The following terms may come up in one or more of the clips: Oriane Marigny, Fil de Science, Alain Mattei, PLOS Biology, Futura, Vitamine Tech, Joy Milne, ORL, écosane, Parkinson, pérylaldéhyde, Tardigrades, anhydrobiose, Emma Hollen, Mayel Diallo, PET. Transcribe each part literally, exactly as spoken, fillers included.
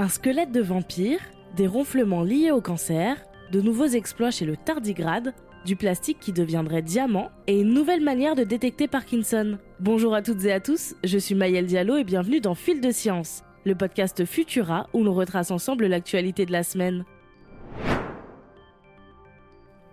Un squelette de vampire, des ronflements liés au cancer, de nouveaux exploits chez le tardigrade, du plastique qui deviendrait diamant et une nouvelle manière de détecter Parkinson. Bonjour à toutes et à tous, je suis Mayel Diallo et bienvenue dans Fil de Science, le podcast Futura où l'on retrace ensemble l'actualité de la semaine.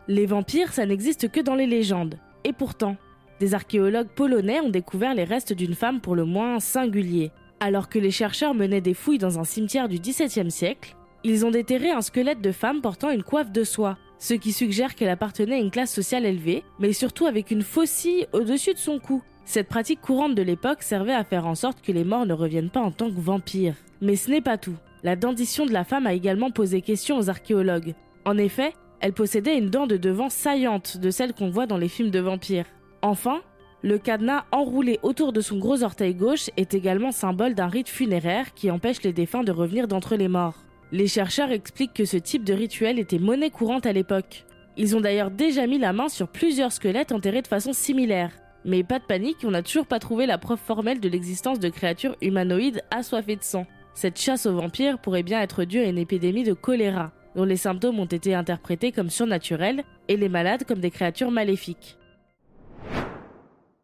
Les vampires, ça n'existe que dans les légendes. Et pourtant, des archéologues polonais ont découvert les restes d'une femme pour le moins singulier. Alors que les chercheurs menaient des fouilles dans un cimetière du dix-septième siècle, ils ont déterré un squelette de femme portant une coiffe de soie, ce qui suggère qu'elle appartenait à une classe sociale élevée, mais surtout avec une faucille au-dessus de son cou. Cette pratique courante de l'époque servait à faire en sorte que les morts ne reviennent pas en tant que vampires. Mais ce n'est pas tout. La dentition de la femme a également posé question aux archéologues. En effet, elle possédait une dent de devant saillante de celle qu'on voit dans les films de vampires. Enfin, le cadenas enroulé autour de son gros orteil gauche est également symbole d'un rite funéraire qui empêche les défunts de revenir d'entre les morts. Les chercheurs expliquent que ce type de rituel était monnaie courante à l'époque. Ils ont d'ailleurs déjà mis la main sur plusieurs squelettes enterrés de façon similaire. Mais pas de panique, on n'a toujours pas trouvé la preuve formelle de l'existence de créatures humanoïdes assoiffées de sang. Cette chasse aux vampires pourrait bien être due à une épidémie de choléra, dont les symptômes ont été interprétés comme surnaturels et les malades comme des créatures maléfiques.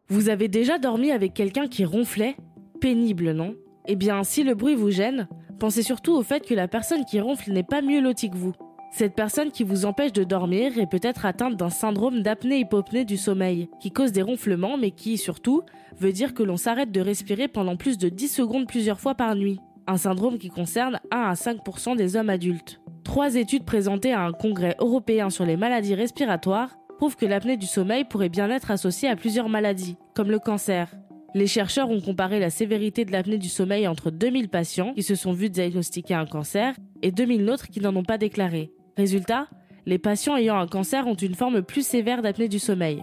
Vous avez déjà dormi avec quelqu'un qui ronflait ? Pénible, non ? Eh bien, si le bruit vous gêne, pensez surtout au fait que la personne qui ronfle n'est pas mieux lotie que vous. Cette personne qui vous empêche de dormir est peut-être atteinte d'un syndrome d'apnée-hypopnée du sommeil, qui cause des ronflements, mais qui, surtout, veut dire que l'on s'arrête de respirer pendant plus de dix secondes plusieurs fois par nuit. Un syndrome qui concerne un à cinq pour cent des hommes adultes. Trois études présentées à un congrès européen sur les maladies respiratoires prouve que l'apnée du sommeil pourrait bien être associée à plusieurs maladies, comme le cancer. Les chercheurs ont comparé la sévérité de l'apnée du sommeil entre deux mille patients qui se sont vus diagnostiquer un cancer et deux mille autres qui n'en ont pas déclaré. Résultat, les patients ayant un cancer ont une forme plus sévère d'apnée du sommeil.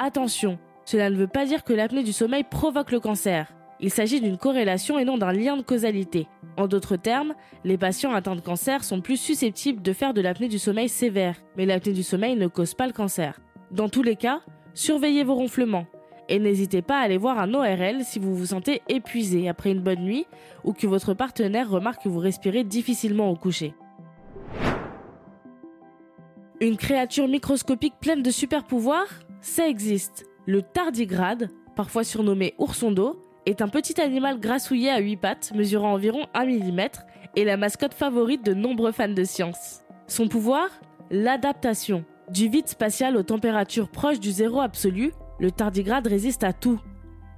Attention, cela ne veut pas dire que l'apnée du sommeil provoque le cancer. Il s'agit d'une corrélation et non d'un lien de causalité. En d'autres termes, les patients atteints de cancer sont plus susceptibles de faire de l'apnée du sommeil sévère, mais l'apnée du sommeil ne cause pas le cancer. Dans tous les cas, surveillez vos ronflements et n'hésitez pas à aller voir un O R L si vous vous sentez épuisé après une bonne nuit ou que votre partenaire remarque que vous respirez difficilement au coucher. Une créature microscopique pleine de super-pouvoirs ? Ça existe. Le tardigrade, parfois surnommé ourson d'eau, est un petit animal grassouillet à huit pattes, mesurant environ un millimètre, et la mascotte favorite de nombreux fans de science. Son pouvoir ? L'adaptation. Du vide spatial aux températures proches du zéro absolu, le tardigrade résiste à tout.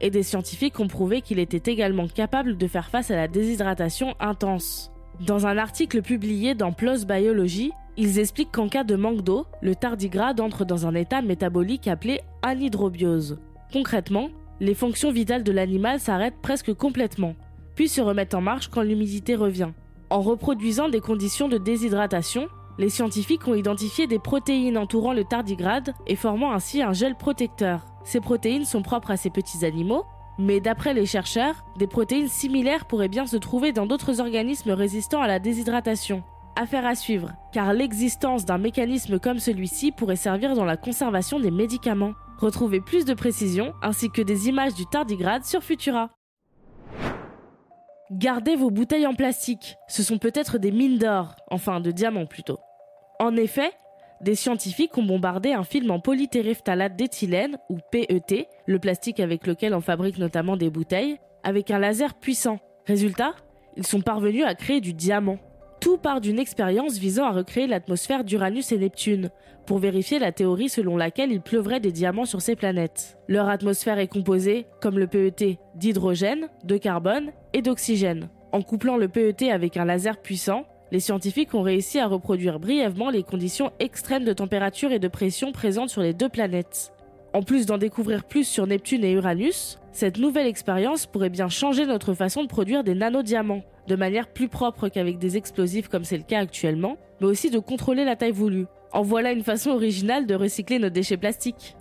Et des scientifiques ont prouvé qu'il était également capable de faire face à la déshydratation intense. Dans un article publié dans PLOS Biology, ils expliquent qu'en cas de manque d'eau, le tardigrade entre dans un état métabolique appelé anhydrobiose. Concrètement, les fonctions vitales de l'animal s'arrêtent presque complètement, puis se remettent en marche quand l'humidité revient. En reproduisant des conditions de déshydratation, les scientifiques ont identifié des protéines entourant le tardigrade et formant ainsi un gel protecteur. Ces protéines sont propres à ces petits animaux, mais d'après les chercheurs, des protéines similaires pourraient bien se trouver dans d'autres organismes résistants à la déshydratation. Affaire à suivre, car l'existence d'un mécanisme comme celui-ci pourrait servir dans la conservation des médicaments. Retrouvez plus de précisions ainsi que des images du tardigrade sur Futura. Gardez vos bouteilles en plastique, ce sont peut-être des mines d'or, enfin de diamants plutôt. En effet, des scientifiques ont bombardé un film en polytéréphtalate d'éthylène, ou P E T, le plastique avec lequel on fabrique notamment des bouteilles, avec un laser puissant. Résultat, ils sont parvenus à créer du diamant. Tout part d'une expérience visant à recréer l'atmosphère d'Uranus et Neptune, pour vérifier la théorie selon laquelle il pleuvrait des diamants sur ces planètes. Leur atmosphère est composée, comme le P E T, d'hydrogène, de carbone et d'oxygène. En couplant le P E T avec un laser puissant, les scientifiques ont réussi à reproduire brièvement les conditions extrêmes de température et de pression présentes sur les deux planètes. En plus d'en découvrir plus sur Neptune et Uranus, cette nouvelle expérience pourrait bien changer notre façon de produire des nanodiamants, de manière plus propre qu'avec des explosifs comme c'est le cas actuellement, mais aussi de contrôler la taille voulue. En voilà une façon originale de recycler nos déchets plastiques.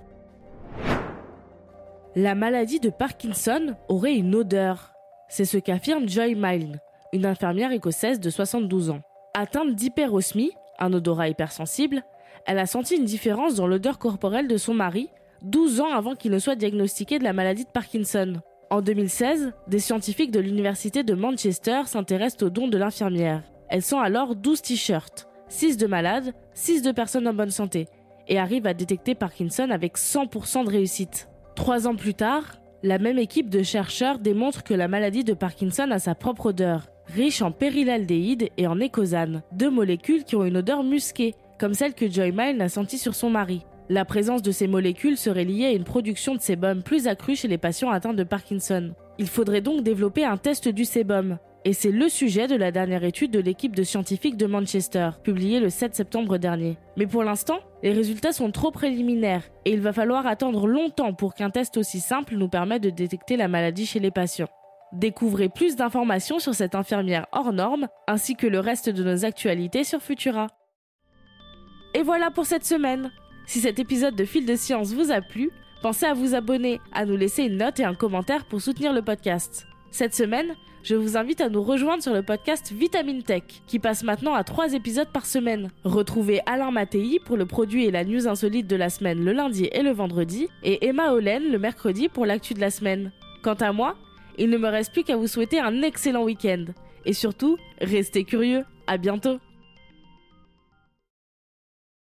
La maladie de Parkinson aurait une odeur. C'est ce qu'affirme Joy Milne, une infirmière écossaise de soixante-douze ans. Atteinte d'hyperosmie, un odorat hypersensible, elle a senti une différence dans l'odeur corporelle de son mari, douze ans avant qu'il ne soit diagnostiqué de la maladie de Parkinson. En deux mille seize, des scientifiques de l'université de Manchester s'intéressent aux dons de l'infirmière. Elles sont alors douze t-shirts, six de malades, six de personnes en bonne santé, et arrivent à détecter Parkinson avec cent pour cent de réussite. Trois ans plus tard, la même équipe de chercheurs démontre que la maladie de Parkinson a sa propre odeur, riche en pérylaldéhyde et en écosane, deux molécules qui ont une odeur musquée, comme celle que Joy Milne a sentie sur son mari. La présence de ces molécules serait liée à une production de sébum plus accrue chez les patients atteints de Parkinson. Il faudrait donc développer un test du sébum. Et c'est le sujet de la dernière étude de l'équipe de scientifiques de Manchester, publiée le sept septembre dernier. Mais pour l'instant, les résultats sont trop préliminaires et il va falloir attendre longtemps pour qu'un test aussi simple nous permette de détecter la maladie chez les patients. Découvrez plus d'informations sur cette infirmière hors norme ainsi que le reste de nos actualités sur Futura. Et voilà pour cette semaine. Si cet épisode de Fil de Science vous a plu, pensez à vous abonner, à nous laisser une note et un commentaire pour soutenir le podcast. Cette semaine, je vous invite à nous rejoindre sur le podcast Vitamine Tech, qui passe maintenant à trois épisodes par semaine. Retrouvez Alain Mattei pour le produit et la news insolite de la semaine le lundi et le vendredi, et Emma Hollen le mercredi pour l'actu de la semaine. Quant à moi, il ne me reste plus qu'à vous souhaiter un excellent week-end. Et surtout, restez curieux. À bientôt.